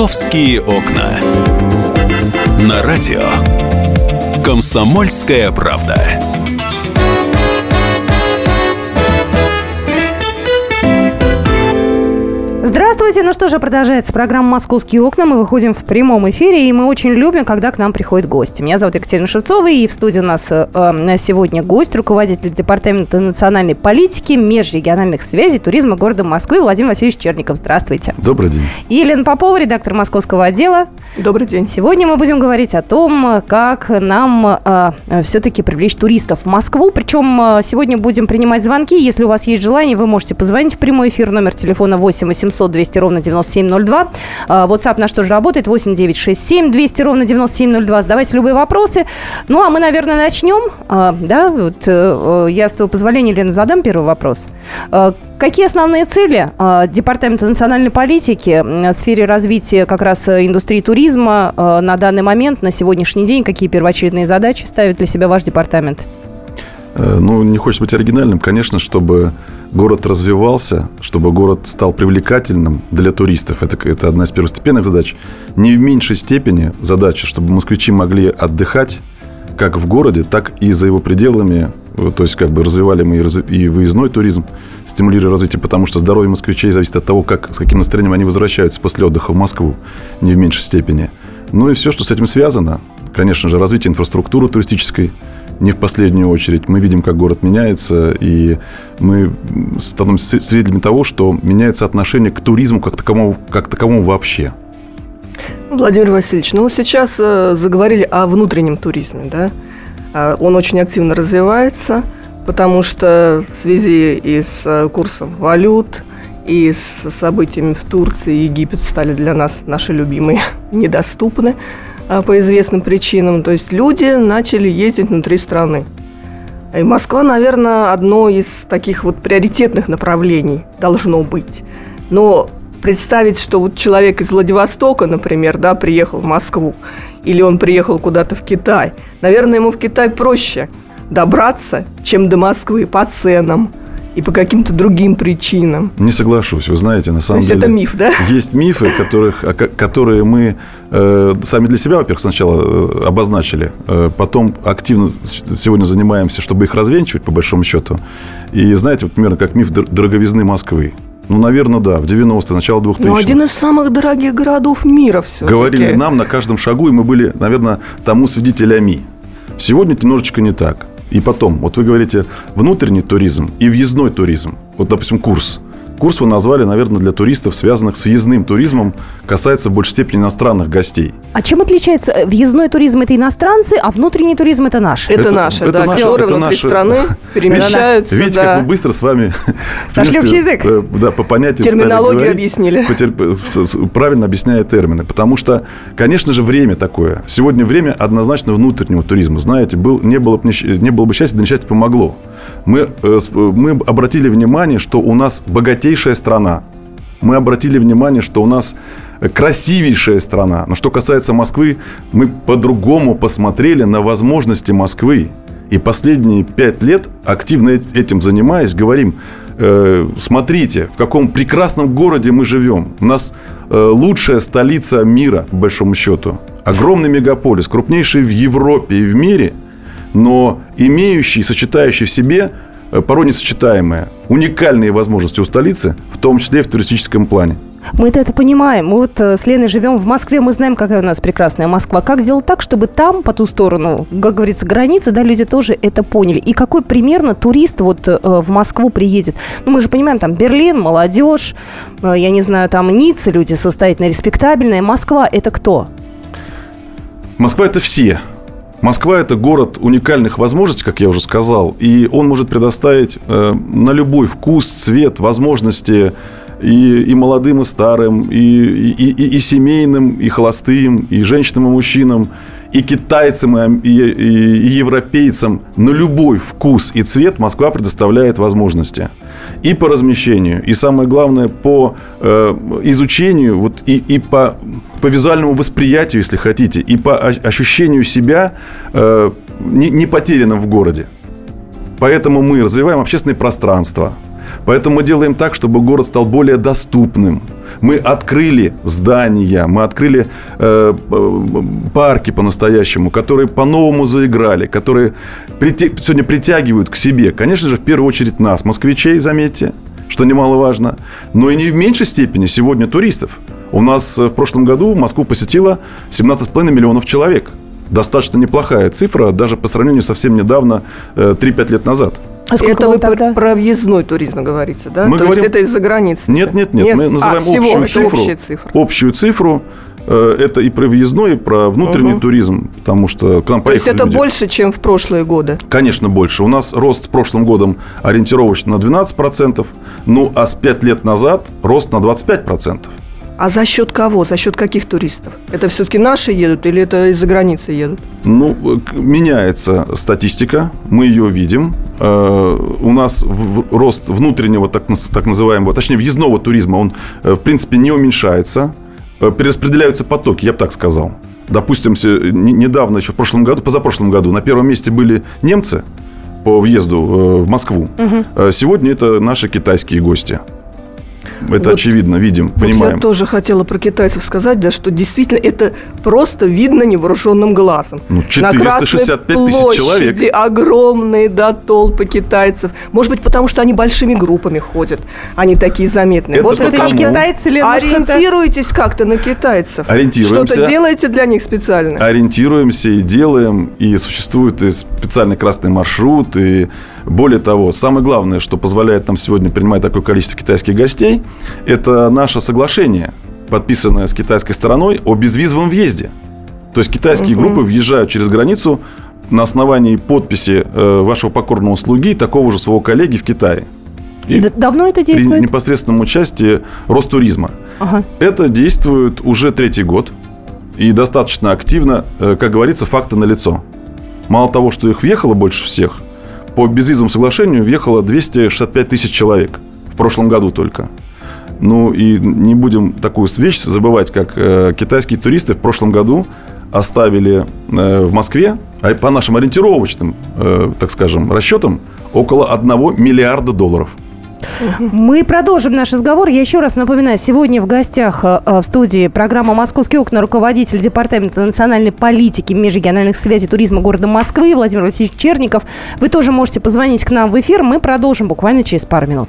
«Московские окна». На радио «Комсомольская правда». Здравствуйте! Ну что же, продолжается программа «Московские окна». Мы выходим в прямом эфире, и мы очень любим, когда к нам приходят гости. Меня зовут Екатерина Шевцова, и в студии у нас сегодня гость, руководитель Департамента национальной политики, межрегиональных связей, туризма города Москвы Владимир Васильевич Черников. Здравствуйте! Добрый день! И Елена Попова, редактор московского отдела. Добрый день! Сегодня мы будем говорить о том, как нам все-таки привлечь туристов в Москву. Причем сегодня будем принимать звонки. Если у вас есть желание, вы можете позвонить в прямой эфир. Номер телефона 8 800 200 ровно 9702. WhatsApp наш тоже работает. 8 967 200 ровно 9702. Задавайте любые вопросы. Ну, а мы, наверное, начнем. Я, с твоего позволения, Лена, задам первый вопрос. Какие основные цели Департамента национальной политики в сфере развития как раз индустрии туризма на данный момент, на сегодняшний день? Какие первоочередные задачи ставит для себя ваш департамент? Ну, не хочется быть оригинальным, конечно, чтобы город развивался, чтобы город стал привлекательным для туристов. Это одна из первостепенных задач. Не в меньшей степени задача, чтобы москвичи могли отдыхать как в городе, так и за его пределами. То есть, развивали мы и выездной туризм, стимулируя развитие, потому что здоровье москвичей зависит от того, с каким настроением они возвращаются после отдыха в Москву, не в меньшей степени. Ну и все, что с этим связано. Конечно же, развитие инфраструктуры туристической. Не в последнюю очередь. Мы видим, как город меняется, и мы становимся свидетелями того, что меняется отношение к туризму как таковому вообще. Владимир Васильевич, сейчас заговорили о внутреннем туризме, да? Он очень активно развивается, потому что в связи и с курсом валют, и с событиями в Турции, Египет стали для нас, наши любимые, недоступны по известным причинам. То есть люди начали ездить внутри страны. И Москва, наверное, одно из таких приоритетных направлений должно быть. Но представить, что человек из Владивостока, например, да, приехал в Москву, или он приехал куда-то в Китай, наверное, ему в Китай проще добраться, чем до Москвы по ценам и по каким-то другим причинам. Не соглашусь, вы знаете, на самом деле... То есть это миф, да? Есть мифы, которые мы сами для себя, во-первых, сначала обозначили, потом активно сегодня занимаемся, чтобы их развенчивать, по большому счету. И знаете, примерно как миф дороговизны Москвы. Ну, наверное, да, в 90-е, начало 2000-х. Ну, один из самых дорогих городов мира все-таки. Говорили нам на каждом шагу, и мы были, наверное, тому свидетелями. Сегодня немножечко не так. И потом, вы говорите, внутренний туризм и въездной туризм. Допустим, курс. Курс вы назвали, наверное, для туристов, связанных с въездным туризмом, касается в большей степени иностранных гостей. А чем отличается въездной туризм? Это иностранцы, а внутренний туризм – это наши. Это наши, это да. Актеры внутри страны перемещаются. Видите, как мы быстро с вами... Нашли общий язык. Да, по понятиям. Терминологию объяснили. Правильно объясняя термины. Потому что, конечно же, время такое. Сегодня время однозначно внутреннего туризма. Знаете, не было бы счастья, да несчастье помогло. Мы обратили внимание, что у нас богатейшая страна. Мы обратили внимание, что у нас красивейшая страна. Но что касается Москвы, мы по-другому посмотрели на возможности Москвы. И последние 5 лет, активно этим занимаясь, говорим, смотрите, в каком прекрасном городе мы живем. У нас лучшая столица мира, по большому счету. Огромный мегаполис, крупнейший в Европе и в мире, но имеющий, сочетающий в себе порой несочетаемые, уникальные возможности у столицы, в том числе в туристическом плане. Мы-то это понимаем. Мы с Леной живем в Москве, мы знаем, какая у нас прекрасная Москва. Как сделать так, чтобы там, по ту сторону, как говорится, границы, да, люди тоже это поняли? И какой примерно турист в Москву приедет? Ну, мы же понимаем, там Берлин, молодежь, я не знаю, там Ницца, люди состоятельные, респектабельные. Москва – это кто? Москва – это все. Москва – это город уникальных возможностей, как я уже сказал, и он может предоставить на любой вкус, цвет, возможности и молодым, и старым, и семейным, и холостым, и женщинам, и мужчинам, и китайцам, и европейцам. На любой вкус и цвет Москва предоставляет возможности. И по размещению, и самое главное, по изучению, и по визуальному восприятию, если хотите, и по ощущению себя не потерянным в городе. Поэтому мы развиваем общественное пространство. Поэтому мы делаем так, чтобы город стал более доступным. Мы открыли здания, мы открыли парки по-настоящему, которые по-новому заиграли, которые сегодня притягивают к себе, конечно же, в первую очередь нас, москвичей, заметьте, что немаловажно, но и не в меньшей степени сегодня туристов. У нас в прошлом году Москву посетило 17,5 миллионов человек. Достаточно неплохая цифра, даже по сравнению совсем недавно, 3-5 лет назад. А это вы тогда про въездной туризм говорите, да? Мы говорим... есть это из-за границы? Нет. Мы называем общую цифру. Это и про въездной, и про внутренний туризм, потому что к нам поехали люди. То есть это больше, чем в прошлые годы? Конечно, больше. У нас рост с прошлым годом ориентировочно на 12%, ну а с 5 лет назад рост на 25%. А за счет кого? За счет каких туристов? Это все-таки наши едут или это из-за границы едут? Ну, меняется статистика, мы ее видим. У нас рост внутреннего, так называемого, точнее, въездного туризма, он, в принципе, не уменьшается. Перераспределяются потоки, я бы так сказал. Допустим, недавно, еще в прошлом году, позапрошлом году, на первом месте были немцы по въезду в Москву. Угу. Сегодня это наши китайские гости. Это вот, очевидно, видим, понимаем. Я тоже хотела про китайцев сказать, да, что действительно это просто видно невооруженным глазом. Ну, 465 тысяч человек. Огромные, да, толпы китайцев. Может быть, потому что они большими группами ходят. Они такие заметные. Это вот это не китайцы, Лена. Ориентируйтесь как-то на китайцев. Ориентируемся. Что-то делаете для них специально. Ориентируемся и делаем. И существует и специальный красный маршрут. И более того, самое главное, что позволяет нам сегодня принимать такое количество китайских гостей, это наше соглашение, подписанное с китайской стороной о безвизовом въезде. То есть китайские группы въезжают через границу на основании подписи вашего покорного слуги, такого же своего коллеги в Китае. И давно это действует? При непосредственном участии Ростуризма. Ага. Это действует уже 3-й год и достаточно активно, как говорится, факты налицо. Мало того, что их въехало больше всех, по безвизовому соглашению въехало 265 тысяч человек в прошлом году только. Ну и не будем такую вещь забывать, как китайские туристы в прошлом году оставили в Москве, по нашим ориентировочным, так скажем, расчетам, около 1 миллиарда долларов. Мы продолжим наш разговор. Я еще раз напоминаю, сегодня в гостях в студии программа «Московские окна» руководитель Департамента национальной политики, межрегиональных связей, туризма города Москвы Владимир Васильевич Черников. Вы тоже можете позвонить к нам в эфир. Мы продолжим буквально через пару минут.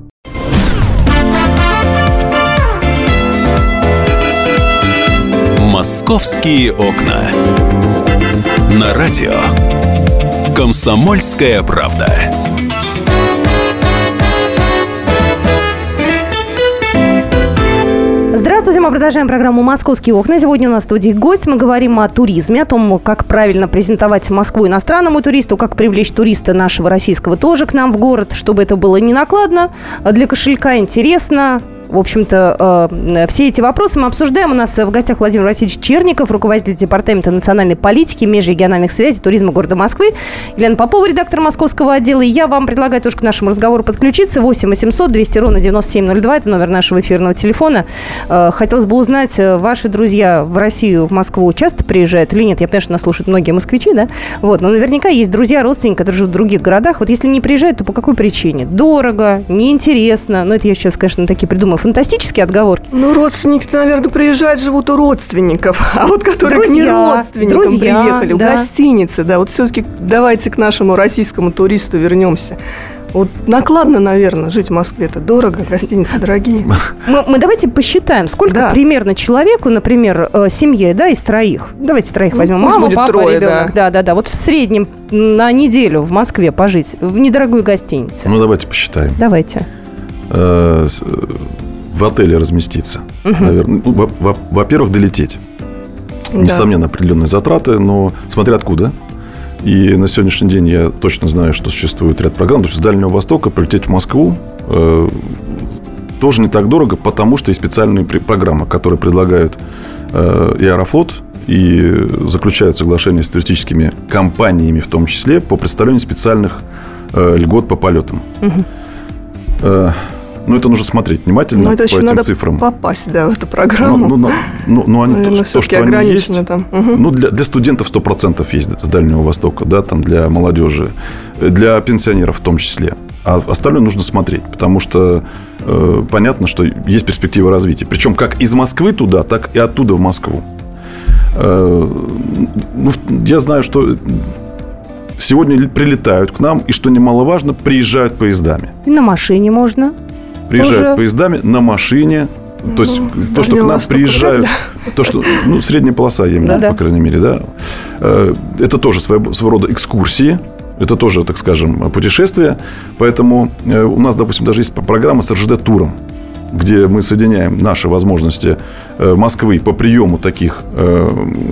«Московские окна» на радио «Комсомольская правда». Здравствуйте, мы продолжаем программу «Московские окна». Сегодня у нас в студии гость. Мы говорим о туризме, о том, как правильно презентовать Москву иностранному туристу, как привлечь туриста нашего российского тоже к нам в город, чтобы это было не накладно, для кошелька интересно. В общем-то, все эти вопросы мы обсуждаем. У нас в гостях Владимир Васильевич Черников, руководитель Департамента национальной политики, межрегиональных связей, туризма города Москвы, Елена Попова, редактор московского отдела. И я вам предлагаю тоже к нашему разговору подключиться. 8-800-200-97-02. Это номер нашего эфирного телефона. Хотелось бы узнать, ваши друзья в Россию, в Москву часто приезжают или нет? Я понимаю, что нас слушают многие москвичи, да? Вот. Но наверняка есть друзья, родственники, которые живут в других городах. Вот если не приезжают, то по какой причине? Дорого, неинтересно. Ну, это я сейчас, конечно, такие придумаю фантастические отговорки. Ну, родственники, наверное, приезжают, живут у родственников. А вот которые друзья, к неродственникам приехали, да. В гостинице, да. Вот все-таки давайте к нашему российскому туристу вернемся. Вот накладно, наверное, жить в Москве. Это дорого, гостиницы дорогие. Мы давайте посчитаем, сколько примерно человеку, например, семье, да, из троих. Давайте троих возьмем. Мама, папа, трое, ребенок. Да. Вот в среднем на неделю в Москве пожить в недорогой гостинице. Ну, давайте посчитаем. Давайте. В отеле разместиться, наверное. Во-первых, долететь. Несомненно, определенные затраты, но смотря откуда. И на сегодняшний день я точно знаю, что существует ряд программ. То есть с Дальнего Востока прилететь в Москву тоже не так дорого, потому что есть специальные программы, которые предлагают и Аэрофлот, и заключают соглашения с туристическими компаниями, в том числе, по представлению специальных льгот по полетам. Но это нужно смотреть внимательно по этим цифрам. Надо попасть, в эту программу. То, что они есть, там. Для студентов 100% есть с Дальнего Востока, для молодежи, для пенсионеров в том числе. А остальное нужно смотреть, потому что понятно, что есть перспектива развития. Причем как из Москвы туда, так и оттуда в Москву. Я знаю, что... Сегодня прилетают к нам, и, что немаловажно, приезжают поездами. И на машине можно. Приезжают тоже... поездами, на машине. То есть, то, что к нам приезжают... То, что, средняя полоса, я имею в виду, по крайней мере, Это тоже своего рода экскурсии. Это тоже, так скажем, путешествия. Поэтому у нас, допустим, даже есть программа с РЖД-туром, где мы соединяем наши возможности Москвы по приему таких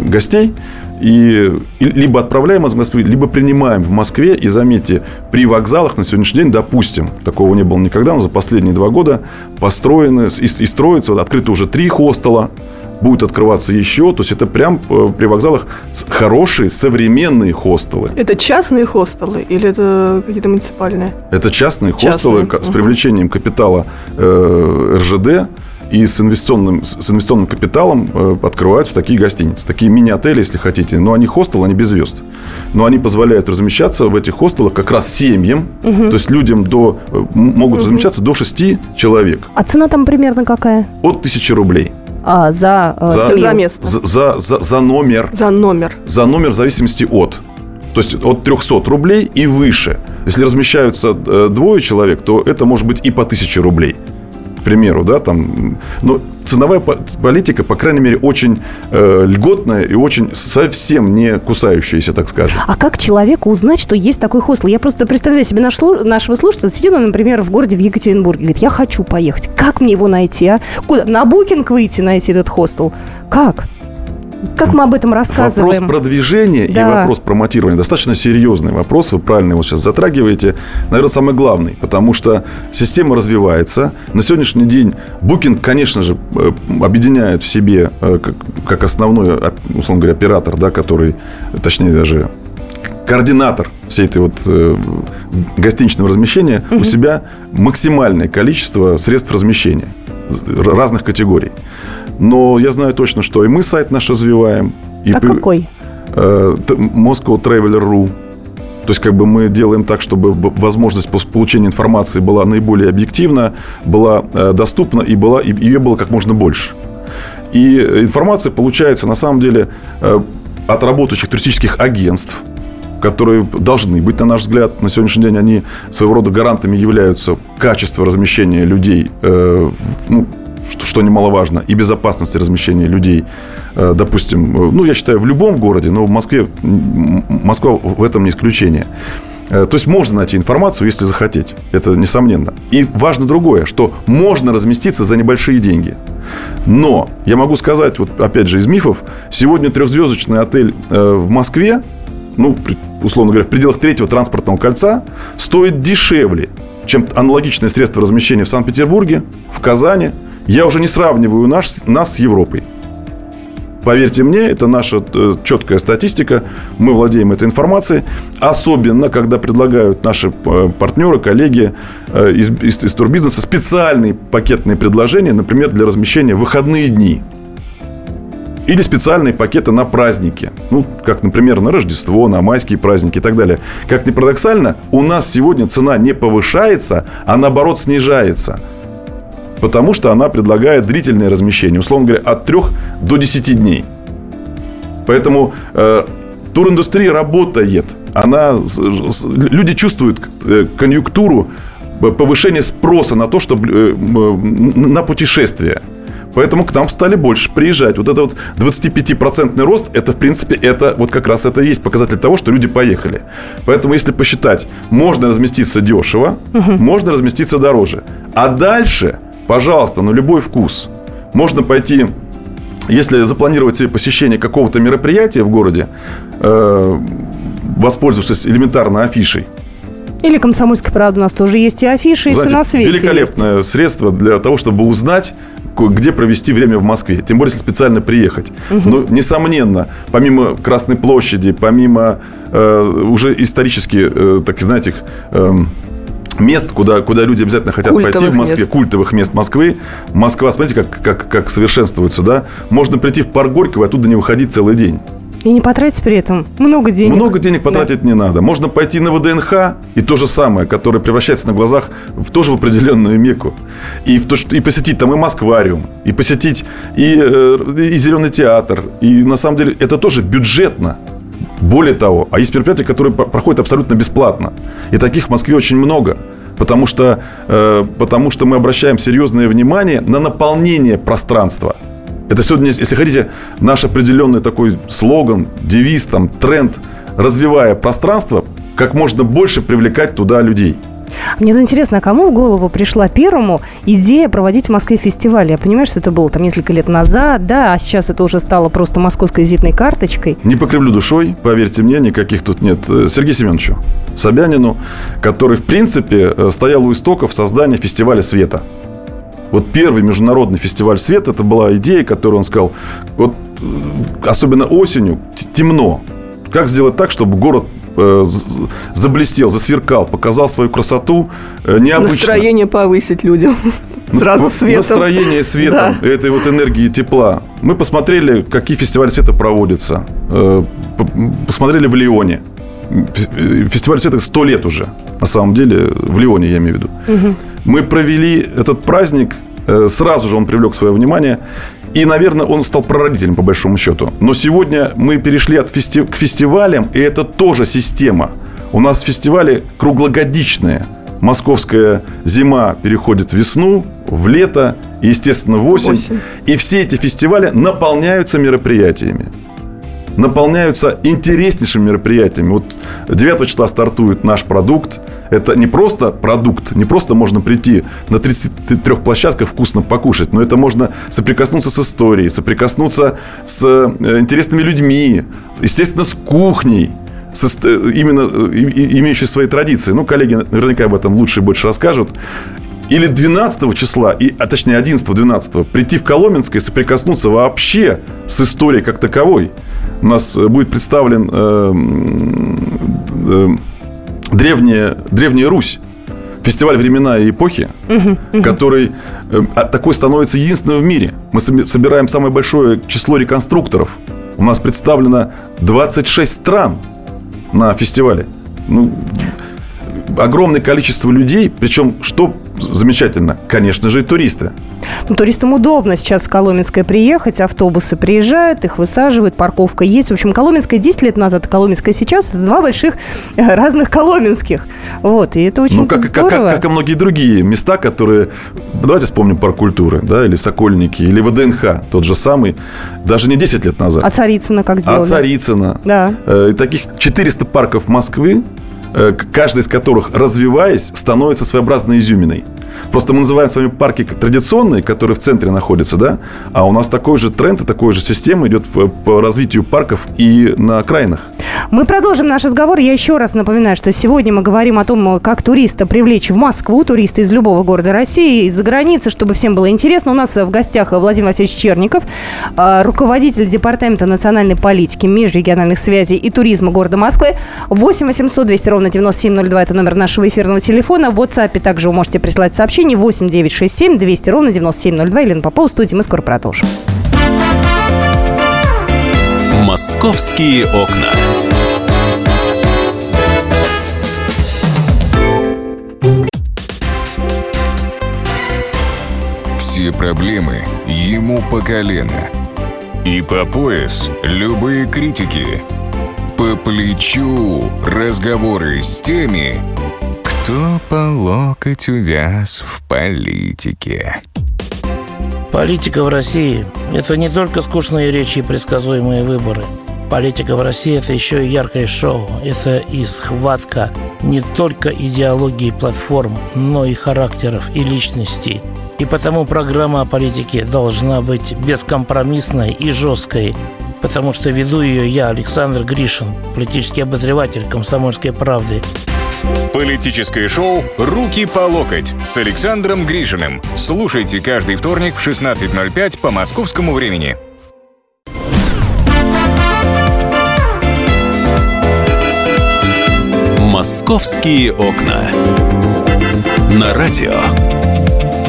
гостей. И либо отправляем из Москвы, либо принимаем в Москве. И заметьте, при вокзалах на сегодняшний день, допустим, такого не было никогда, но за последние 2 года построены и строятся, открыты уже 3 хостела, будет открываться еще. То есть это прям при вокзалах хорошие, современные хостелы. Это частные хостелы или это какие-то муниципальные? Это частные хостелы с привлечением капитала РЖД. И с инвестиционным капиталом открываются такие гостиницы, такие мини-отели, если хотите. Но они хостелы, они без звезд. Но они позволяют размещаться в этих хостелах как раз семьям. То есть людям могут размещаться до 6 человек. А цена там примерно какая? От 1000 рублей. За место? За номер. За номер в зависимости от. То есть от 300 рублей и выше. Если размещаются 2 человек, то это может быть и по 1000 рублей. К примеру, но ценовая политика, по крайней мере, очень льготная и очень совсем не кусающаяся, так скажем. А как человеку узнать, что есть такой хостел? Я просто представляю себе нашего слушателя. Сидит он, например, в городе в Екатеринбурге. Говорит, я хочу поехать. Как мне его найти? Куда? На Booking выйти, найти этот хостел? Как? Как мы об этом рассказываем? Вопрос продвижения и вопрос промотирования достаточно серьезный вопрос. Вы правильно его сейчас затрагиваете. Наверное, самый главный, потому что система развивается. На сегодняшний день Booking, конечно же, объединяет в себе как основной, условно говоря, оператор, который, точнее даже координатор всей этой гостиничного размещения у себя максимальное количество средств размещения разных категорий. Но я знаю точно, что и мы сайт наш развиваем. Какой? Moscow Traveler.ru. То есть, мы делаем так, чтобы возможность получения информации была наиболее объективна, была доступна и ее было как можно больше. И информация получается, на самом деле, от работающих туристических агентств, которые должны быть, на наш взгляд, на сегодняшний день они своего рода гарантами являются качества размещения людей, что немаловажно, и безопасности размещения людей, допустим, я считаю, в любом городе, но в Москве, Москва в этом не исключение. То есть можно найти информацию, если захотеть, это несомненно. И важно другое, что можно разместиться за небольшие деньги. Но я могу сказать, опять же, из мифов, сегодня 3-звездочный отель в Москве, условно говоря, в пределах 3-го транспортного кольца, стоит дешевле, чем аналогичные средства размещения в Санкт-Петербурге, в Казани. Я уже не сравниваю нас с Европой. Поверьте мне, это наша четкая статистика. Мы владеем этой информацией. Особенно, когда предлагают наши партнеры, коллеги из турбизнеса специальные пакетные предложения, например, для размещения в выходные дни. Или специальные пакеты на праздники. Как, например, на Рождество, на майские праздники и так далее. Как ни парадоксально, у нас сегодня цена не повышается, а наоборот снижается. Потому что она предлагает длительное размещение. Условно говоря, от 3 до 10 дней. Поэтому Туриндустрия работает. Люди чувствуют конъюнктуру повышения спроса на то, чтобы на путешествия. Поэтому к нам стали больше приезжать. Вот это вот 25% рост, это, в принципе, это вот как раз это и есть показатель того, что люди поехали. Поэтому, если посчитать, можно разместиться дешево, можно разместиться дороже. А дальше, пожалуйста, на любой вкус. Можно пойти, если запланировать себе посещение какого-то мероприятия в городе, воспользовавшись элементарно афишей. Или «Комсомольская правда», у нас тоже есть и афиши, знаете, и все на свете великолепное есть средство для того, чтобы узнать, где провести время в Москве. Тем более, если специально приехать. Но, несомненно, помимо Красной площади, помимо уже исторически, так знаете, мест, куда люди обязательно хотят культовых пойти в Москве, мест. Культовых мест Москвы. Москва, смотрите, как совершенствуется, да? Можно прийти в Парк Горького и оттуда не выходить целый день. И не потратить при этом много денег. Много денег потратить не надо. Можно пойти на ВДНХ и то же самое, которое превращается на глазах в тоже в определенную мекку. И посетить там и Москвариум, и посетить и Зеленый театр. И на самом деле это тоже бюджетно. Более того, а есть мероприятия, которые проходят абсолютно бесплатно. И таких в Москве очень много. Потому что мы обращаем серьезное внимание на наполнение пространства. Это сегодня, если хотите, наш определенный такой слоган, девиз, там, тренд, развивая пространство, как можно больше привлекать туда людей. Мне интересно, а кому в голову пришла первому идея проводить в Москве фестиваль? Я понимаю, что это было там несколько лет назад, да, а сейчас это уже стало просто московской визитной карточкой. Не покривлю душой, поверьте мне, никаких тут нет. Сергею Семеновичу Собянину, который, в принципе, стоял у истоков создания фестиваля «Света». Вот первый международный фестиваль «Свет» – это была идея, которую он сказал, вот, особенно осенью, темно. Как сделать так, чтобы город заблестел, засверкал, показал свою красоту необычно. Настроение повысить людям. Сразу светом. Настроение светом, да. Этой вот энергии тепла. Мы посмотрели, какие фестивали света проводятся. Посмотрели в Лионе. Фестиваль света 100 лет уже, на самом деле, в Лионе, я имею в виду. Мы провели этот праздник, сразу же он привлек свое внимание. И, наверное, он стал прародителем, по большому счету. Но сегодня мы перешли к фестивалям, и это тоже система. У нас фестивали круглогодичные. Московская зима переходит в весну, в лето, и, естественно, в осень. И все эти фестивали наполняются мероприятиями. Наполняются интереснейшими мероприятиями. Вот 9 числа стартует «Наш продукт». Это не просто продукт, не просто можно прийти на 33 площадках вкусно покушать, но это можно соприкоснуться с историей, соприкоснуться с интересными людьми, естественно, с кухней, именно имеющей свои традиции. Ну, коллеги наверняка об этом лучше и больше расскажут. Или 12 числа, а точнее 11-12, прийти в Коломенское и соприкоснуться вообще с историей как таковой. У нас будет представлен Древняя Русь. Фестиваль «Времена и эпохи», который такой становится единственным в мире. Мы собираем самое большое число реконструкторов. У нас представлено 26 стран на фестивале. Ну, огромное количество людей, причем, что замечательно, конечно же, и туристы. Ну, туристам удобно сейчас в Коломенское приехать, автобусы приезжают, их высаживают, парковка есть. В общем, Коломенское 10 лет назад, Коломенское сейчас – это два больших разных Коломенских. Вот, и это очень здорово. Как и многие другие места, которые… Давайте вспомним парк культуры, да, или Сокольники, или ВДНХ, тот же самый, даже не 10 лет назад. А Царицыно как сделали? А Царицыно. Да. Таких 400 парков Москвы, каждый из которых, развиваясь, становится своеобразной изюминой. Просто мы называем с вами парки традиционные, которые в центре находятся, да? А у нас такой же тренд и такая же система идет по развитию парков и на окраинах. Мы продолжим наш разговор. Я еще раз напоминаю, что сегодня мы говорим о том, как туриста привлечь в Москву, туриста из любого города России, из-за границы, чтобы всем было интересно. У нас в гостях Владимир Васильевич Черников, руководитель Департамента национальной политики, межрегиональных связей и туризма города Москвы. 8 800 200 ровно 9702 – это номер нашего эфирного телефона. В WhatsApp также вы можете присылать сообщение 8 967 200 ровно 9702. Елена Попова, студия. Мы скоро продолжим. «Московские окна». Все проблемы ему по колено. И по пояс любые критики. по плечу. Разговоры с теми, кто по локоть увяз в политике. Политика в России – это не только скучные речи и предсказуемые выборы. Политика в России – это еще и яркое шоу. Это и схватка не только идеологии, платформ, но и характеров, и личностей. И потому программа о политике должна быть бескомпромиссной и жесткой, потому что веду ее я, Александр Гришин, политический обозреватель «Комсомольской правды». Политическое шоу «Руки по локоть» с Александром Гришиным. Слушайте каждый вторник в 16:05 по московскому времени. «Московские окна» на радио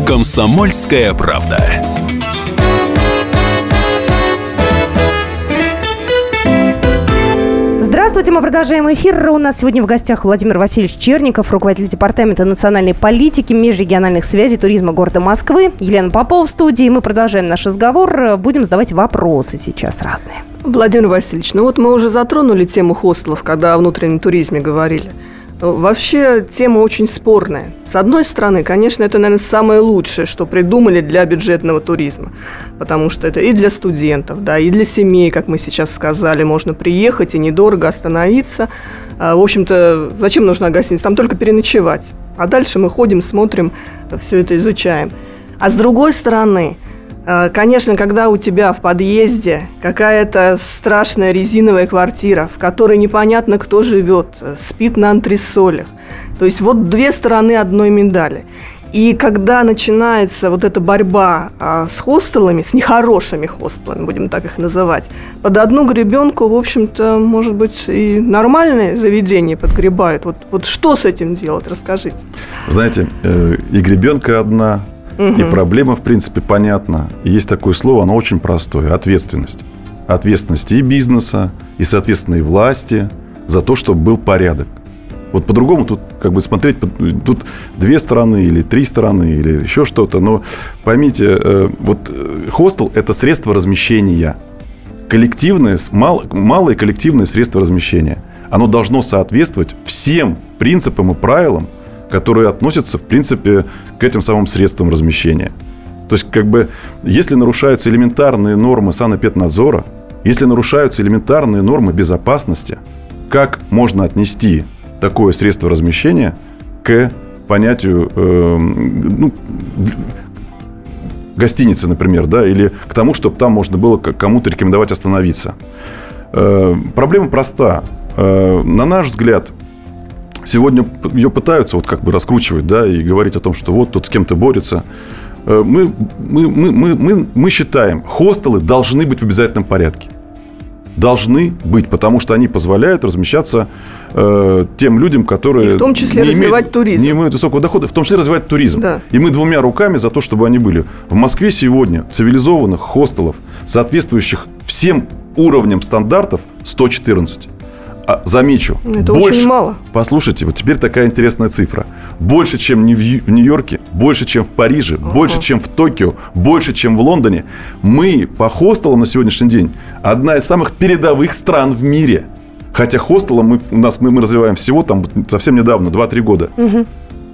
«Комсомольская правда». Здравствуйте, мы продолжаем эфир. У нас сегодня в гостях Владимир Васильевич Черников, руководитель Департамента национальной политики, межрегиональных связей, туризма города Москвы. Елена Попова в студии. Мы продолжаем наш разговор. Будем задавать вопросы сейчас разные. Владимир Васильевич, ну вот мы уже затронули тему хостелов, когда о внутреннем туризме говорили. Вообще тема очень спорная. С одной стороны, конечно, это, наверное, самое лучшее, что придумали для бюджетного туризма, потому что это и для студентов, да, и для семей, как мы сейчас сказали, можно приехать и недорого остановиться. В общем-то, зачем нужна гостиница? Там только переночевать. А дальше мы ходим, смотрим, все это изучаем. А с другой стороны, конечно, когда у тебя в подъезде какая-то страшная резиновая квартира, в которой непонятно кто живет, спит на антресолях. То есть вот две стороны одной медали. И когда начинается вот эта борьба с хостелами, с нехорошими хостелами, будем так их называть, под одну гребенку, в общем-то, может быть, и нормальные заведения подгребают. Вот что с этим делать, расскажите. Знаете, и гребенка одна. И проблема, в принципе, понятна. Есть такое слово, оно очень простое – ответственность. Ответственность и бизнеса, и, соответственно, и власти за то, чтобы был порядок. Вот по-другому тут как бы смотреть, тут две стороны или три стороны или еще что-то. Но поймите, вот хостел – это средство размещения. Коллективное, малое коллективное средство размещения. Оно должно соответствовать всем принципам и правилам, которые относятся, в принципе, к этим самым средствам размещения. То есть, как бы, если нарушаются элементарные нормы санэпиднадзора, если нарушаются элементарные нормы безопасности, как можно отнести такое средство размещения к понятию гостиницы, например, да, или к тому, чтобы там можно было кому-то рекомендовать остановиться? Проблема проста. На наш взгляд, сегодня ее пытаются вот как бы раскручивать, да, и говорить о том, что вот тут с кем-то борется. Мы считаем, хостелы должны быть в обязательном порядке. Должны быть, потому что они позволяют размещаться тем людям, которые... И в том числе развивать туризм. Не имеют высокого дохода, в том числе развивать туризм. Да. И мы двумя руками за то, чтобы они были. В Москве сегодня цивилизованных хостелов, соответствующих всем уровням стандартов, 114. Замечу, это больше, очень мало. Послушайте, вот теперь такая интересная цифра. Больше, чем в Нью-Йорке, больше, чем в Париже, больше, чем в Токио, больше, чем в Лондоне. Мы по хостелам на сегодняшний день одна из самых передовых стран в мире. Хотя хостелы мы развиваем всего там совсем недавно, 2-3 года. Угу.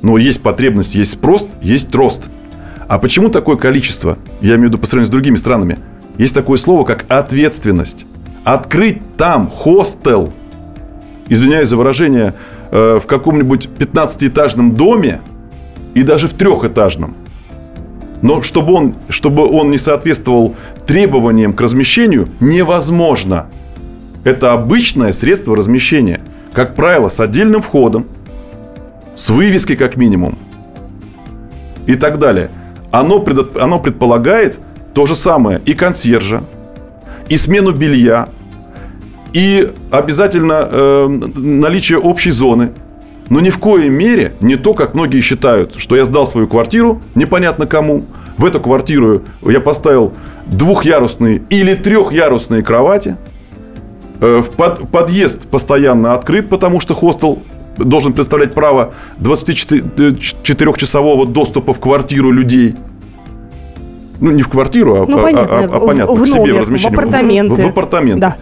Но есть потребность, есть спрос, есть рост. А почему такое количество? Я имею в виду по сравнению с другими странами. Есть такое слово, как ответственность. Открыть там хостел, извиняюсь за выражение, в каком-нибудь 15-этажном доме и даже в 3-этажном. Но чтобы он не соответствовал требованиям к размещению, невозможно. Это обычное средство размещения. Как правило, с отдельным входом, с вывеской как минимум и так далее. Оно предполагает то же самое и консьержа, и смену белья, и обязательно наличие общей зоны. Но ни в коей мере не то, как многие считают, что я сдал свою квартиру непонятно кому. В эту квартиру я поставил 2-ярусные или 3-ярусные кровати. Подъезд постоянно открыт, потому что хостел должен представлять право 24-часового доступа в квартиру людей. Ну, не в квартиру, а понятно, в себе, в размещение. В апартаменты. Да.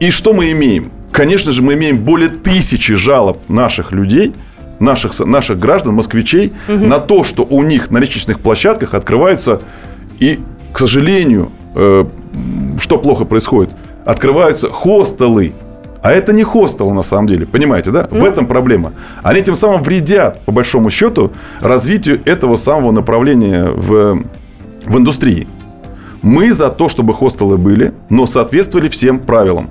И что мы имеем? Конечно же, мы имеем более 1000 жалоб наших людей, наших граждан, москвичей, на то, что у них на лестничных площадках открываются, и, к сожалению, что плохо происходит, открываются хостелы. А это не хостелы на самом деле, понимаете, да? В этом проблема. Они тем самым вредят, по большому счету, развитию этого самого направления в индустрии. Мы за то, чтобы хостелы были, но соответствовали всем правилам.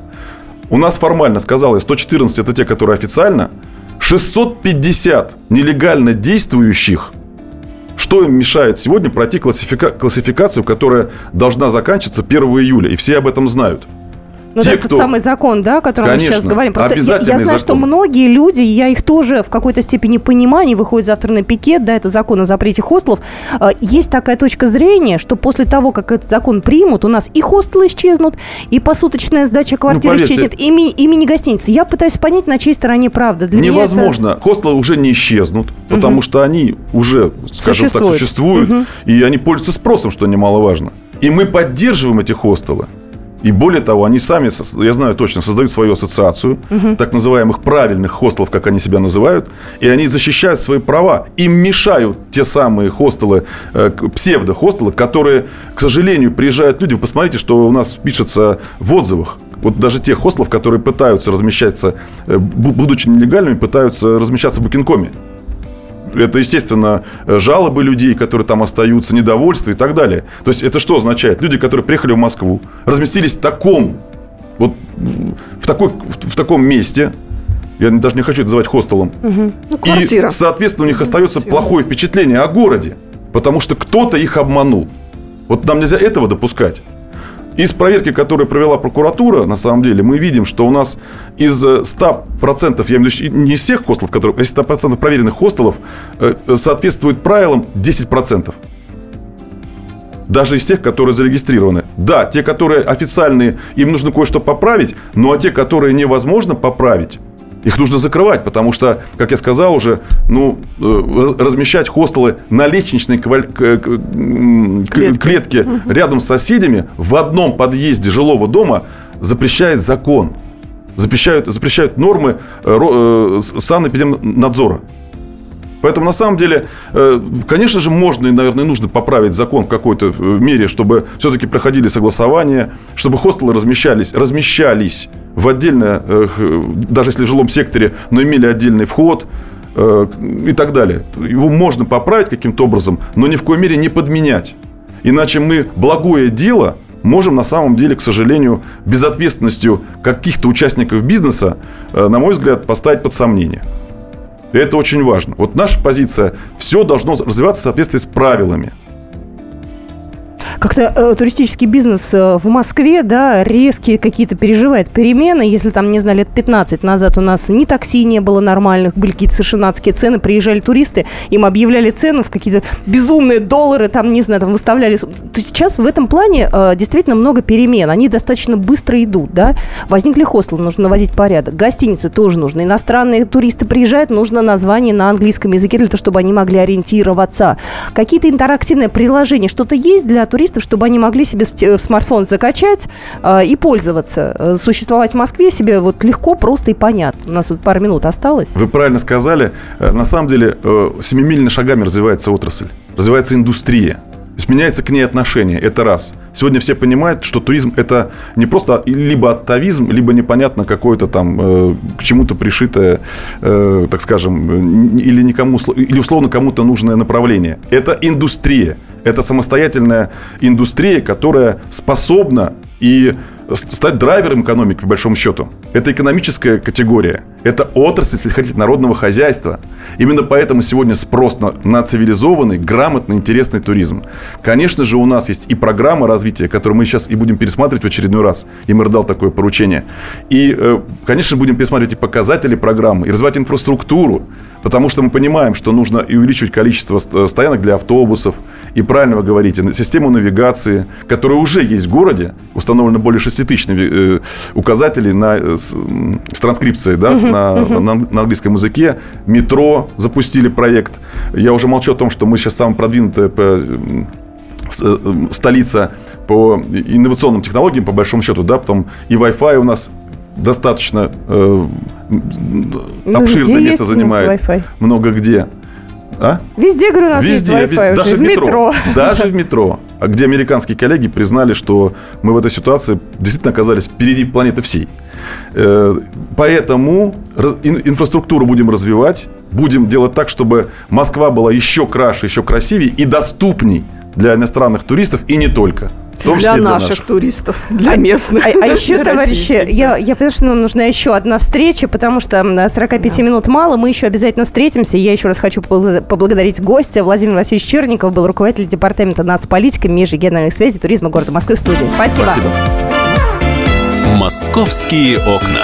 У нас формально, сказал я, 114 – это те, которые официально. 650 нелегально действующих. Что им мешает сегодня пройти классификацию, которая должна заканчиваться 1 июля. И все об этом знают. Ну, те, это тот самый закон, да, о котором мы сейчас говорим. Просто я знаю, закон. Что многие люди, я их тоже в какой-то степени понимаю, они выходят завтра на пикет, да, это закон о запрете хостелов. Есть такая точка зрения, что после того, как этот закон примут, у нас и хостелы исчезнут, и посуточная сдача квартир исчезнет, и мини-гостиницы. Я пытаюсь понять, на чьей стороне правда. Для невозможно. Меня это... Хостелы уже не исчезнут, потому что они уже, скажем так, существуют, и они пользуются спросом, что немаловажно. И мы поддерживаем эти хостелы. И более того, они сами, я знаю точно, создают свою ассоциацию так называемых правильных хостелов, как они себя называют, и они защищают свои права. Им мешают те самые хостелы, псевдохостелы, которые, к сожалению, приезжают люди. Вы посмотрите, что у нас пишется в отзывах. Вот даже тех хостелов, которые пытаются размещаться, будучи нелегальными, пытаются размещаться в Booking.com. Это, естественно, жалобы людей, которые там остаются, недовольство и так далее. То есть, это что означает? Люди, которые приехали в Москву, разместились в таком месте, я даже не хочу это называть хостелом, и, соответственно, у них остается плохое впечатление о городе, потому что кто-то их обманул. Вот нам нельзя этого допускать. Из проверки, которую провела прокуратура, на самом деле, мы видим, что у нас из 100%, я имею в виду не из всех хостелов, которые, из 100% проверенных хостелов, соответствует правилам 10%. Даже из тех, которые зарегистрированы. Да, те, которые официальные, им нужно кое-что поправить, ну а те, которые невозможно поправить, их нужно закрывать, потому что, как я сказал уже, размещать хостелы на лестничной клетке рядом с соседями в одном подъезде жилого дома запрещает закон. Запрещают нормы санэпидемнадзора. Поэтому, на самом деле, конечно же, можно и, наверное, нужно поправить закон в какой-то мере, чтобы все-таки проходили согласования, чтобы хостелы размещались в отдельно, даже если в жилом секторе, но имели отдельный вход и так далее. Его можно поправить каким-то образом, но ни в коей мере не подменять. Иначе мы благое дело можем, на самом деле, к сожалению, безответственностью каких-то участников бизнеса, на мой взгляд, поставить под сомнение. И это очень важно. Вот наша позиция – все должно развиваться в соответствии с правилами. Как-то туристический бизнес в Москве, да, резкие какие-то переживает перемены. Если там, не знаю, лет 15 назад у нас ни такси не было нормальных, были какие-то совершенно адские цены, приезжали туристы, им объявляли цены в какие-то безумные доллары, там, не знаю, там выставляли. То сейчас в этом плане действительно много перемен. Они достаточно быстро идут, да. Возникли хостелы, нужно наводить порядок. Гостиницы тоже нужны. Иностранные туристы приезжают, нужно название на английском языке для того, чтобы они могли ориентироваться. Какие-то интерактивные приложения, что-то есть для туристов, чтобы они могли себе смартфон закачать и пользоваться. Существовать в Москве себе вот легко, просто и понятно. У нас вот пару минут осталось. Вы правильно сказали. На самом деле, семимильными шагами развивается отрасль, развивается индустрия. То есть меняется к ней отношение. Это раз. Сегодня все понимают, что туризм – это не просто либо атовизм, либо непонятно какое-то там к чему-то пришитое, так скажем, или условно кому-то нужное направление. Это индустрия. Это самостоятельная индустрия, которая способна и стать драйвером экономики, по большому счету. Это экономическая категория. Это отрасль, если хотите, народного хозяйства. Именно поэтому сегодня спрос на цивилизованный, грамотный, интересный туризм. Конечно же, у нас есть и программа развития, которую мы сейчас и будем пересматривать в очередной раз. И МР дал такое поручение. И, конечно, будем пересматривать и показатели программы, и развивать инфраструктуру. Потому что мы понимаем, что нужно и увеличивать количество стоянок для автобусов. И правильно вы говорите, систему навигации, которая уже есть в городе. Установлено более 6000 указателей с транскрипцией, да, на английском языке. Метро запустили проект. Я уже молчу о том, что мы сейчас самая продвинутая столица по инновационным технологиям, по большому счету. Да, потом и Wi-Fi у нас достаточно обширное место занимает. Много где. А? Везде, говорю, у нас есть Wi-Fi. Даже в метро. Даже в метро. А где американские коллеги признали, что мы в этой ситуации действительно оказались впереди планеты всей. Поэтому инфраструктуру будем развивать. Будем делать так, чтобы Москва была еще краше, еще красивее и доступней для иностранных туристов и не только. Для наших туристов, для местных. А еще, товарищи, я понимаю, что нам нужна еще одна встреча, потому что 45 минут мало, мы еще обязательно встретимся. Я еще раз хочу поблагодарить гостя. Владимир Васильевич Черников был руководитель Департамента нацполитики, межрегиональных связей, туризма города Москвы в студии. Спасибо. Спасибо. Московские окна.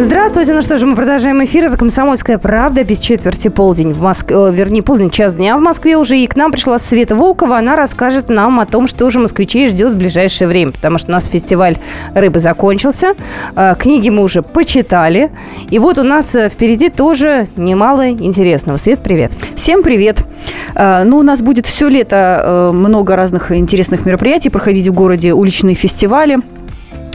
Здравствуйте, ну что же, мы продолжаем эфир. Это «Комсомольская правда», без четверти полдень в Москве, полдень, час дня в Москве уже. И к нам пришла Света Волкова. Она расскажет нам о том, что же москвичей ждет в ближайшее время. Потому что у нас фестиваль рыбы закончился, книги мы уже почитали. И вот у нас впереди тоже немало интересного. Свет, привет. Всем привет. Ну, у нас будет все лето много разных интересных мероприятий проходить в городе, уличные фестивали.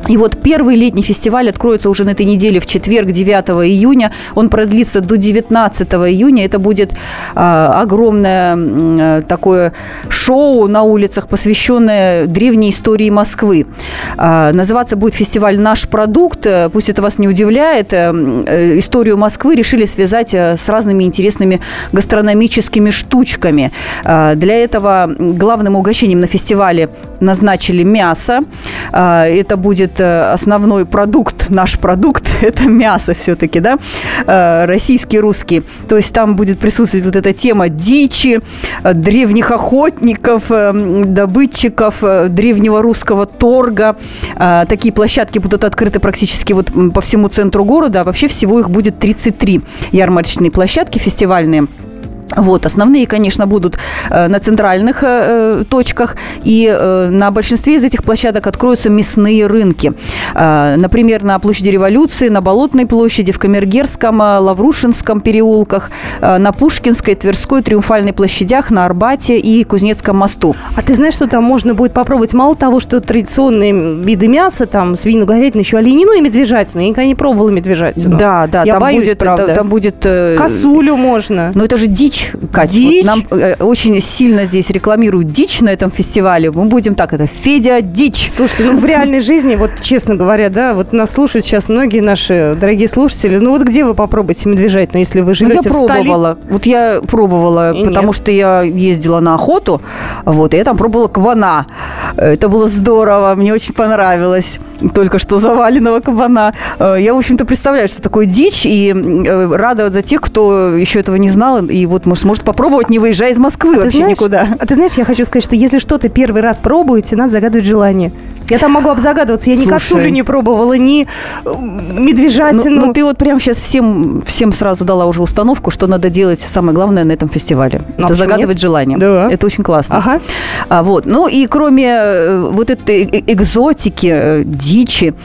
И вот первый летний фестиваль откроется уже на этой неделе, в четверг, 9 июня. Он продлится до 19 июня. Это будет огромное такое шоу на улицах, посвященное древней истории Москвы. Называться будет фестиваль «Наш продукт». Пусть это вас не удивляет. Историю Москвы решили связать с разными интересными гастрономическими штучками. Для этого главным угощением на фестивале назначили мясо. Это будет основной продукт, наш продукт, это мясо все-таки, да, российский, русский. То есть там будет присутствовать вот эта тема дичи, древних охотников, добытчиков, древнего русского торга. Такие площадки будут открыты практически вот по всему центру города, а вообще всего их будет 33 ярмарочные площадки фестивальные. Вот, основные, конечно, будут на центральных точках, и на большинстве из этих площадок откроются мясные рынки. Например, на площади Революции, на Болотной площади, в Камергерском, Лаврушинском переулках, на Пушкинской, Тверской, Триумфальной площадях, на Арбате и Кузнецком мосту. А ты знаешь, что там можно будет попробовать? Мало того, что традиционные виды мяса, там свинину, говядину, еще оленину и медвежатину. Я никогда не пробовала медвежатину. Да, да, я там боюсь, будет, правда. Там будет... Косулю можно. Но это же дичь. Кать, дичь? Вот нам очень сильно здесь рекламируют дичь на этом фестивале. Мы будем так, это Федя Дичь. Слушайте, ну в реальной жизни, вот честно говоря, да, вот нас слушают сейчас многие наши дорогие слушатели. Ну вот где вы попробуете медвежатину, если вы живете в столице? Я пробовала, и потому нет. что я ездила на охоту, вот, и я там пробовала кабана. Это было здорово, мне очень понравилось. Только что заваленного кабана. Я, в общем-то, представляю, что такое дичь, и рада за тех, кто еще этого не знал, и вот сможет попробовать, не выезжая из Москвы вообще никуда. А ты знаешь, я хочу сказать, что если что-то первый раз пробуете, надо загадывать желание. Я там могу обзагадываться. Я ни косулю не пробовала, ни медвежатину. Ну, ты вот прямо сейчас всем сразу дала уже установку, что надо делать самое главное на этом фестивале. Это загадывать желание. Да. Это очень классно. Ага. Вот. Ну, и кроме вот этой экзотики, дичи,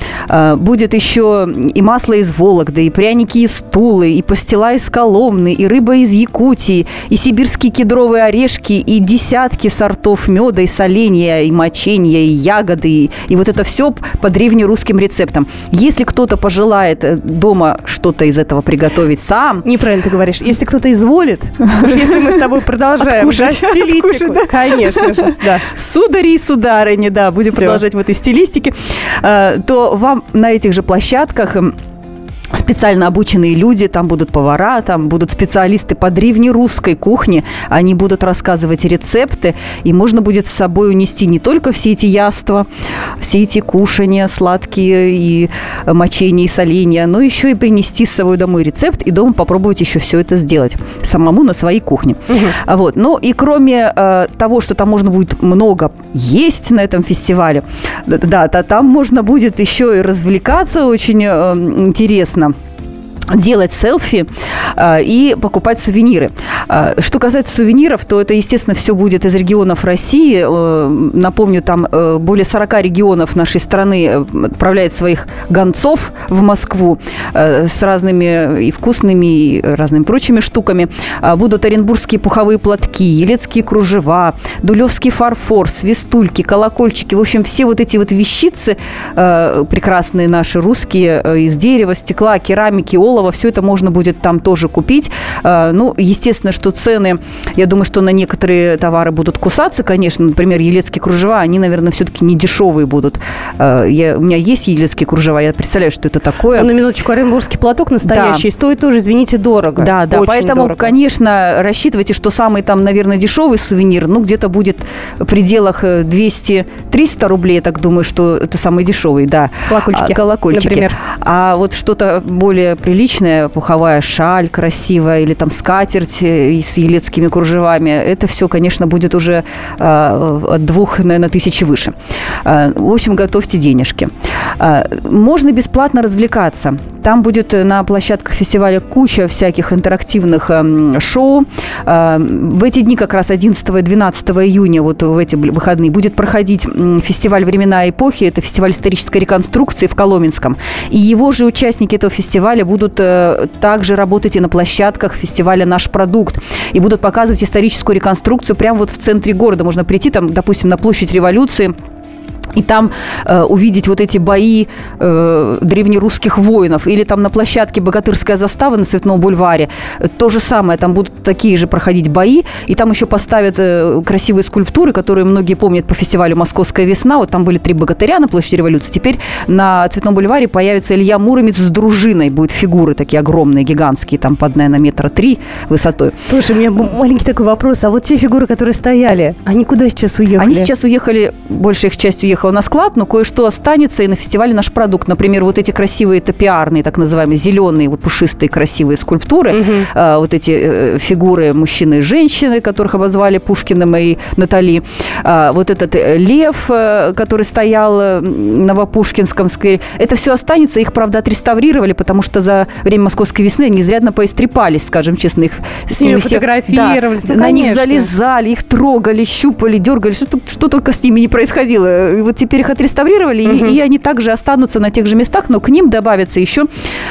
будет еще и масло из Вологды, и пряники из Тулы, и пастила из Коломны, и рыба из Якутии, и сибирские кедровые орешки, и десятки сортов меда, и соленья, и моченья, и ягоды, и вот это все по древнерусским рецептам. Если кто-то пожелает дома что-то из этого приготовить сам... Неправильно ты говоришь. Если кто-то изволит, если мы с тобой продолжаем стилистику, конечно же. Судари и сударыни, да, будем продолжать в этой стилистике, то вам на этих же площадках... специально обученные люди, там будут повара, там будут специалисты по древнерусской кухне, они будут рассказывать рецепты, и можно будет с собой унести не только все эти яства, все эти кушания сладкие и мочения, и соленья, но еще и принести с собой домой рецепт и дома попробовать еще все это сделать самому на своей кухне. Угу. Вот. Ну и кроме того, что там можно будет много есть на этом фестивале, да, там можно будет еще и развлекаться очень интересно, делать селфи и покупать сувениры. Что касается сувениров, то это, естественно, все будет из регионов России. Напомню, там более 40 регионов нашей страны отправляет своих гонцов в Москву с разными и вкусными, и разными прочими штуками. Будут оренбургские пуховые платки, елецкие кружева, дулевский фарфор, свистульки, колокольчики. В общем, все вот эти вот вещицы прекрасные наши, русские, из дерева, стекла, керамики, олова. Все это можно будет там тоже купить. Ну, естественно, что цены, я думаю, что на некоторые товары будут кусаться, конечно. Например, елецкие кружева, они, наверное, все-таки не дешевые будут. У меня есть елецкие кружева, я представляю, что это такое. На минуточку, оренбургский платок настоящий, да, стоит тоже, извините, дорого. Да, да, очень поэтому, дорого, конечно, рассчитывайте, что самый там, наверное, дешевый сувенир, ну, где-то будет в пределах 200-300 рублей, я так думаю, что это самый дешевый, да. Колокольчики. Колокольчики, например. А вот что-то более приличное, личная пуховая шаль красивая или там скатерть с елецкими кружевами, это все, конечно, будет уже от 2 тысяч выше. В общем, готовьте денежки. Можно бесплатно развлекаться. Там будет на площадках фестиваля куча всяких интерактивных шоу. В эти дни, как раз 11 и 12 июня, вот в эти выходные, будет проходить фестиваль «Времена и эпохи». Это фестиваль исторической реконструкции в Коломенском. И его же участники этого фестиваля будут также работать и на площадках фестиваля «Наш продукт». И будут показывать историческую реконструкцию прямо вот в центре города. Можно прийти, там, допустим, на площадь Революции, и там увидеть вот эти бои древнерусских воинов. Или там на площадке «Богатырская застава» на Цветном бульваре. То же самое. Там будут такие же проходить бои. И там еще поставят красивые скульптуры, которые многие помнят по фестивалю «Московская весна». Вот там были 3 богатыря на площади Революции. Теперь на Цветном бульваре появится Илья Муромец с дружиной. Будут фигуры такие огромные, гигантские. Там под, наверное, 3 метра высотой. Слушай, у меня маленький такой вопрос. А вот те фигуры, которые стояли, они куда сейчас уехали? Они сейчас уехали, большая их часть уехала на склад, но кое-что останется и на фестивале «Наш продукт». Например, вот эти красивые топиарные, так называемые, зеленые, вот пушистые красивые скульптуры, mm-hmm. Вот эти фигуры мужчины и женщины, которых обозвали Пушкиным и Натали, вот этот лев, который стоял на Новопушкинском сквере, это все останется, их, правда, отреставрировали, потому что за время «Московской весны» они изрядно поистрепались, скажем честно, их с ними все... фотографировали, да, на них залезали, их трогали, щупали, дергали, что только с ними не происходило. Вот теперь их отреставрировали, угу. и они также останутся на тех же местах, но к ним добавятся еще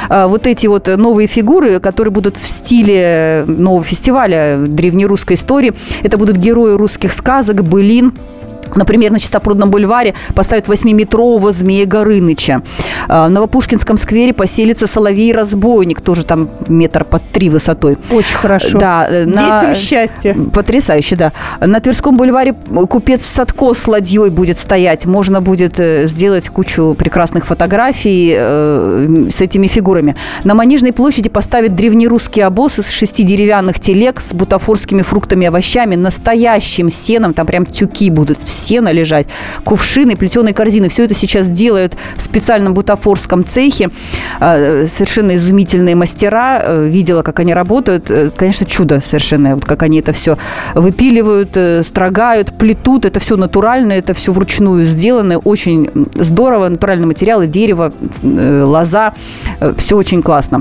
вот эти вот новые фигуры, которые будут в стиле нового фестиваля древнерусской истории. Это будут герои русских сказок, былин. Например, на Чистопрудном бульваре поставят 8-метрового змея Горыныча. В Новопушкинском сквере поселится соловей-разбойник, тоже там 3 метра высотой. Очень хорошо. Да, детям счастье. Потрясающе, да. На Тверском бульваре купец Садко с ладьей будет стоять. Можно будет сделать кучу прекрасных фотографий с этими фигурами. На Манежной площади поставят древнерусский обоз из 6 деревянных телег с бутафорскими фруктами и овощами, настоящим сеном. Там прям тюки будут сено лежать, кувшины, плетеные корзины. Все это сейчас делают в специальном бутафорском цехе. Совершенно изумительные мастера. Видела, как они работают. Конечно, чудо совершенно, вот как они это все выпиливают, строгают, плетут. Это все натурально, это все вручную сделано. Очень здорово. Натуральные материалы, дерево, лоза. Все очень классно.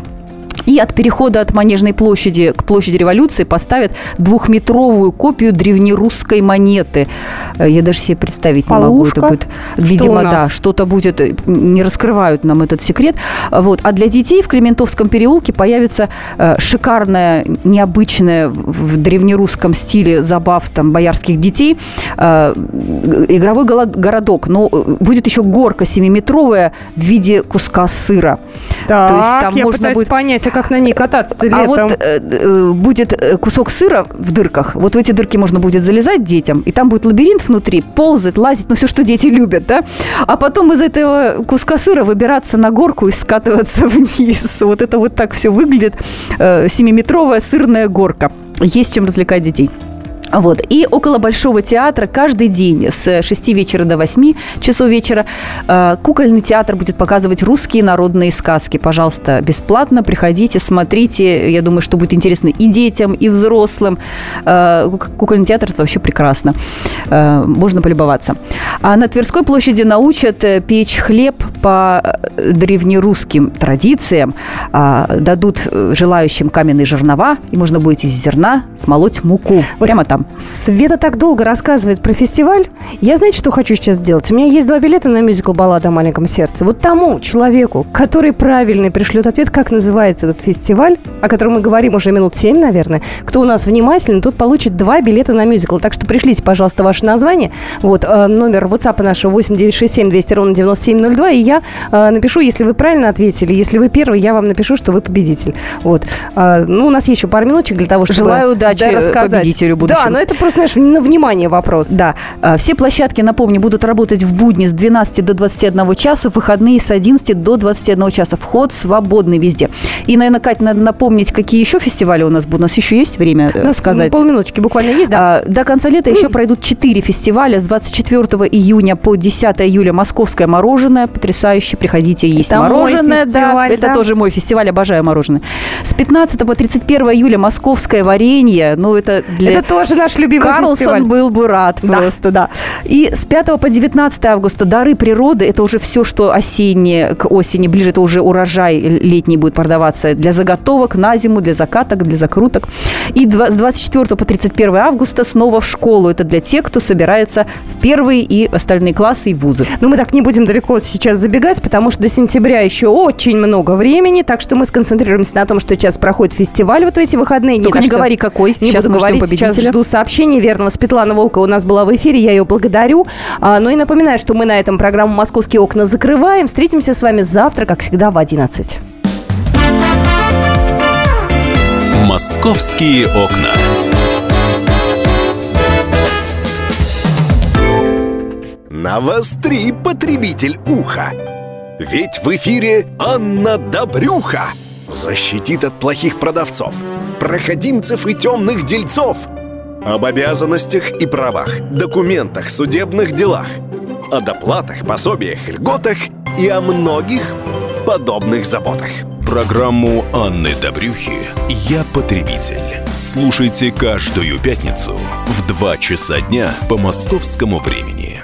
И от перехода от Манежной площади к площади Революции поставят 2-метровую копию древнерусской монеты. Я даже себе представить не могу. Это будет, видимо, да, что-то будет. Не раскрывают нам этот секрет. Вот. А для детей в Клементовском переулке появится шикарная, необычная в древнерусском стиле забав там боярских детей игровой городок. Но будет еще горка 7-метровая в виде куска сыра. Так, то есть там я можно пытаюсь понять, как на ней кататься-то летом? А вот будет кусок сыра в дырках. Вот в эти дырки можно будет залезать детям, и там будет лабиринт внутри, ползать, лазить, ну все, что дети любят, да? А потом из этого куска сыра выбираться на горку и скатываться вниз. Вот это вот так все выглядит. 7-метровая сырная горка. Есть чем развлекать детей. Вот. И около Большого театра каждый день с 6 вечера до 8 часов вечера кукольный театр будет показывать русские народные сказки. Пожалуйста, бесплатно приходите, смотрите. Я думаю, что будет интересно и детям, и взрослым. Кукольный театр – это вообще прекрасно. Можно полюбоваться. А на Тверской площади научат печь хлеб по древнерусским традициям. Дадут желающим каменные жернова, и можно будет из зерна смолоть муку. Прямо там. Света так долго рассказывает про фестиваль. Я, знаете, что хочу сейчас сделать? У меня есть 2 билета на мюзикл «Баллада о маленьком сердце». Вот тому человеку, который правильный пришлет ответ, как называется этот фестиваль, о котором мы говорим уже минут 7, наверное, кто у нас внимательный, тот получит 2 билета на мюзикл. Так что пришлите, пожалуйста, ваше название. Вот, номер WhatsApp нашего 8967-200-97-02. И я напишу, если вы правильно ответили. Если вы первый, я вам напишу, что вы победитель. Вот. Ну, у нас есть еще пару минуточек для того, чтобы... Желаю удачи победителю будущего. Да, но это просто, знаешь, на внимание вопрос. Да. Все площадки, напомню, будут работать в будни с 12 до 21 часа, в выходные с 11 до 21 часа. Вход свободный везде. И, наверное, Кать, надо напомнить, какие еще фестивали у нас будут. У нас еще есть время сказать. Полминуточки буквально есть, да? До конца лета еще пройдут 4 фестиваля. С 24 июня по 10 июля «Московское мороженое». Потрясающе. Приходите есть это мороженое. Фестиваль, да. Это тоже мой фестиваль. Обожаю мороженое. С 15 по 31 июля «Московское варенье». Ну, это для... Это тоже наш любимый Карлсон фестиваль. Был бы рад просто, да. И с 5 по 19 августа дары природы. Это уже все, что осеннее, к осени ближе. Это уже урожай летний будет продаваться для заготовок на зиму, для закаток, для закруток. И с 24 по 31 августа снова в школу. Это для тех, кто собирается в первые и остальные классы и вузы. Но мы так не будем далеко сейчас забегать, потому что до сентября еще очень много времени. Так что мы сконцентрируемся на том, что сейчас проходит фестиваль вот в эти выходные дни. Только не говори, какой. Не буду говорить, сейчас жду сообщения верного. Светлана Волкова у нас была в эфире, я ее благодарю. Ну и напоминаю, что мы на этом программу «Московские окна» закрываем. Встретимся с вами завтра, как всегда, в 11. «Московские окна». Навостри, потребитель, уха. Ведь в эфире Анна Добрюха. Защитит от плохих продавцов, проходимцев и темных дельцов. Об обязанностях и правах, документах, судебных делах, о доплатах, пособиях, льготах и о многих подобных заботах. Программу Анны Добрюхи «Я потребитель». Слушайте каждую пятницу в 2 часа дня по московскому времени.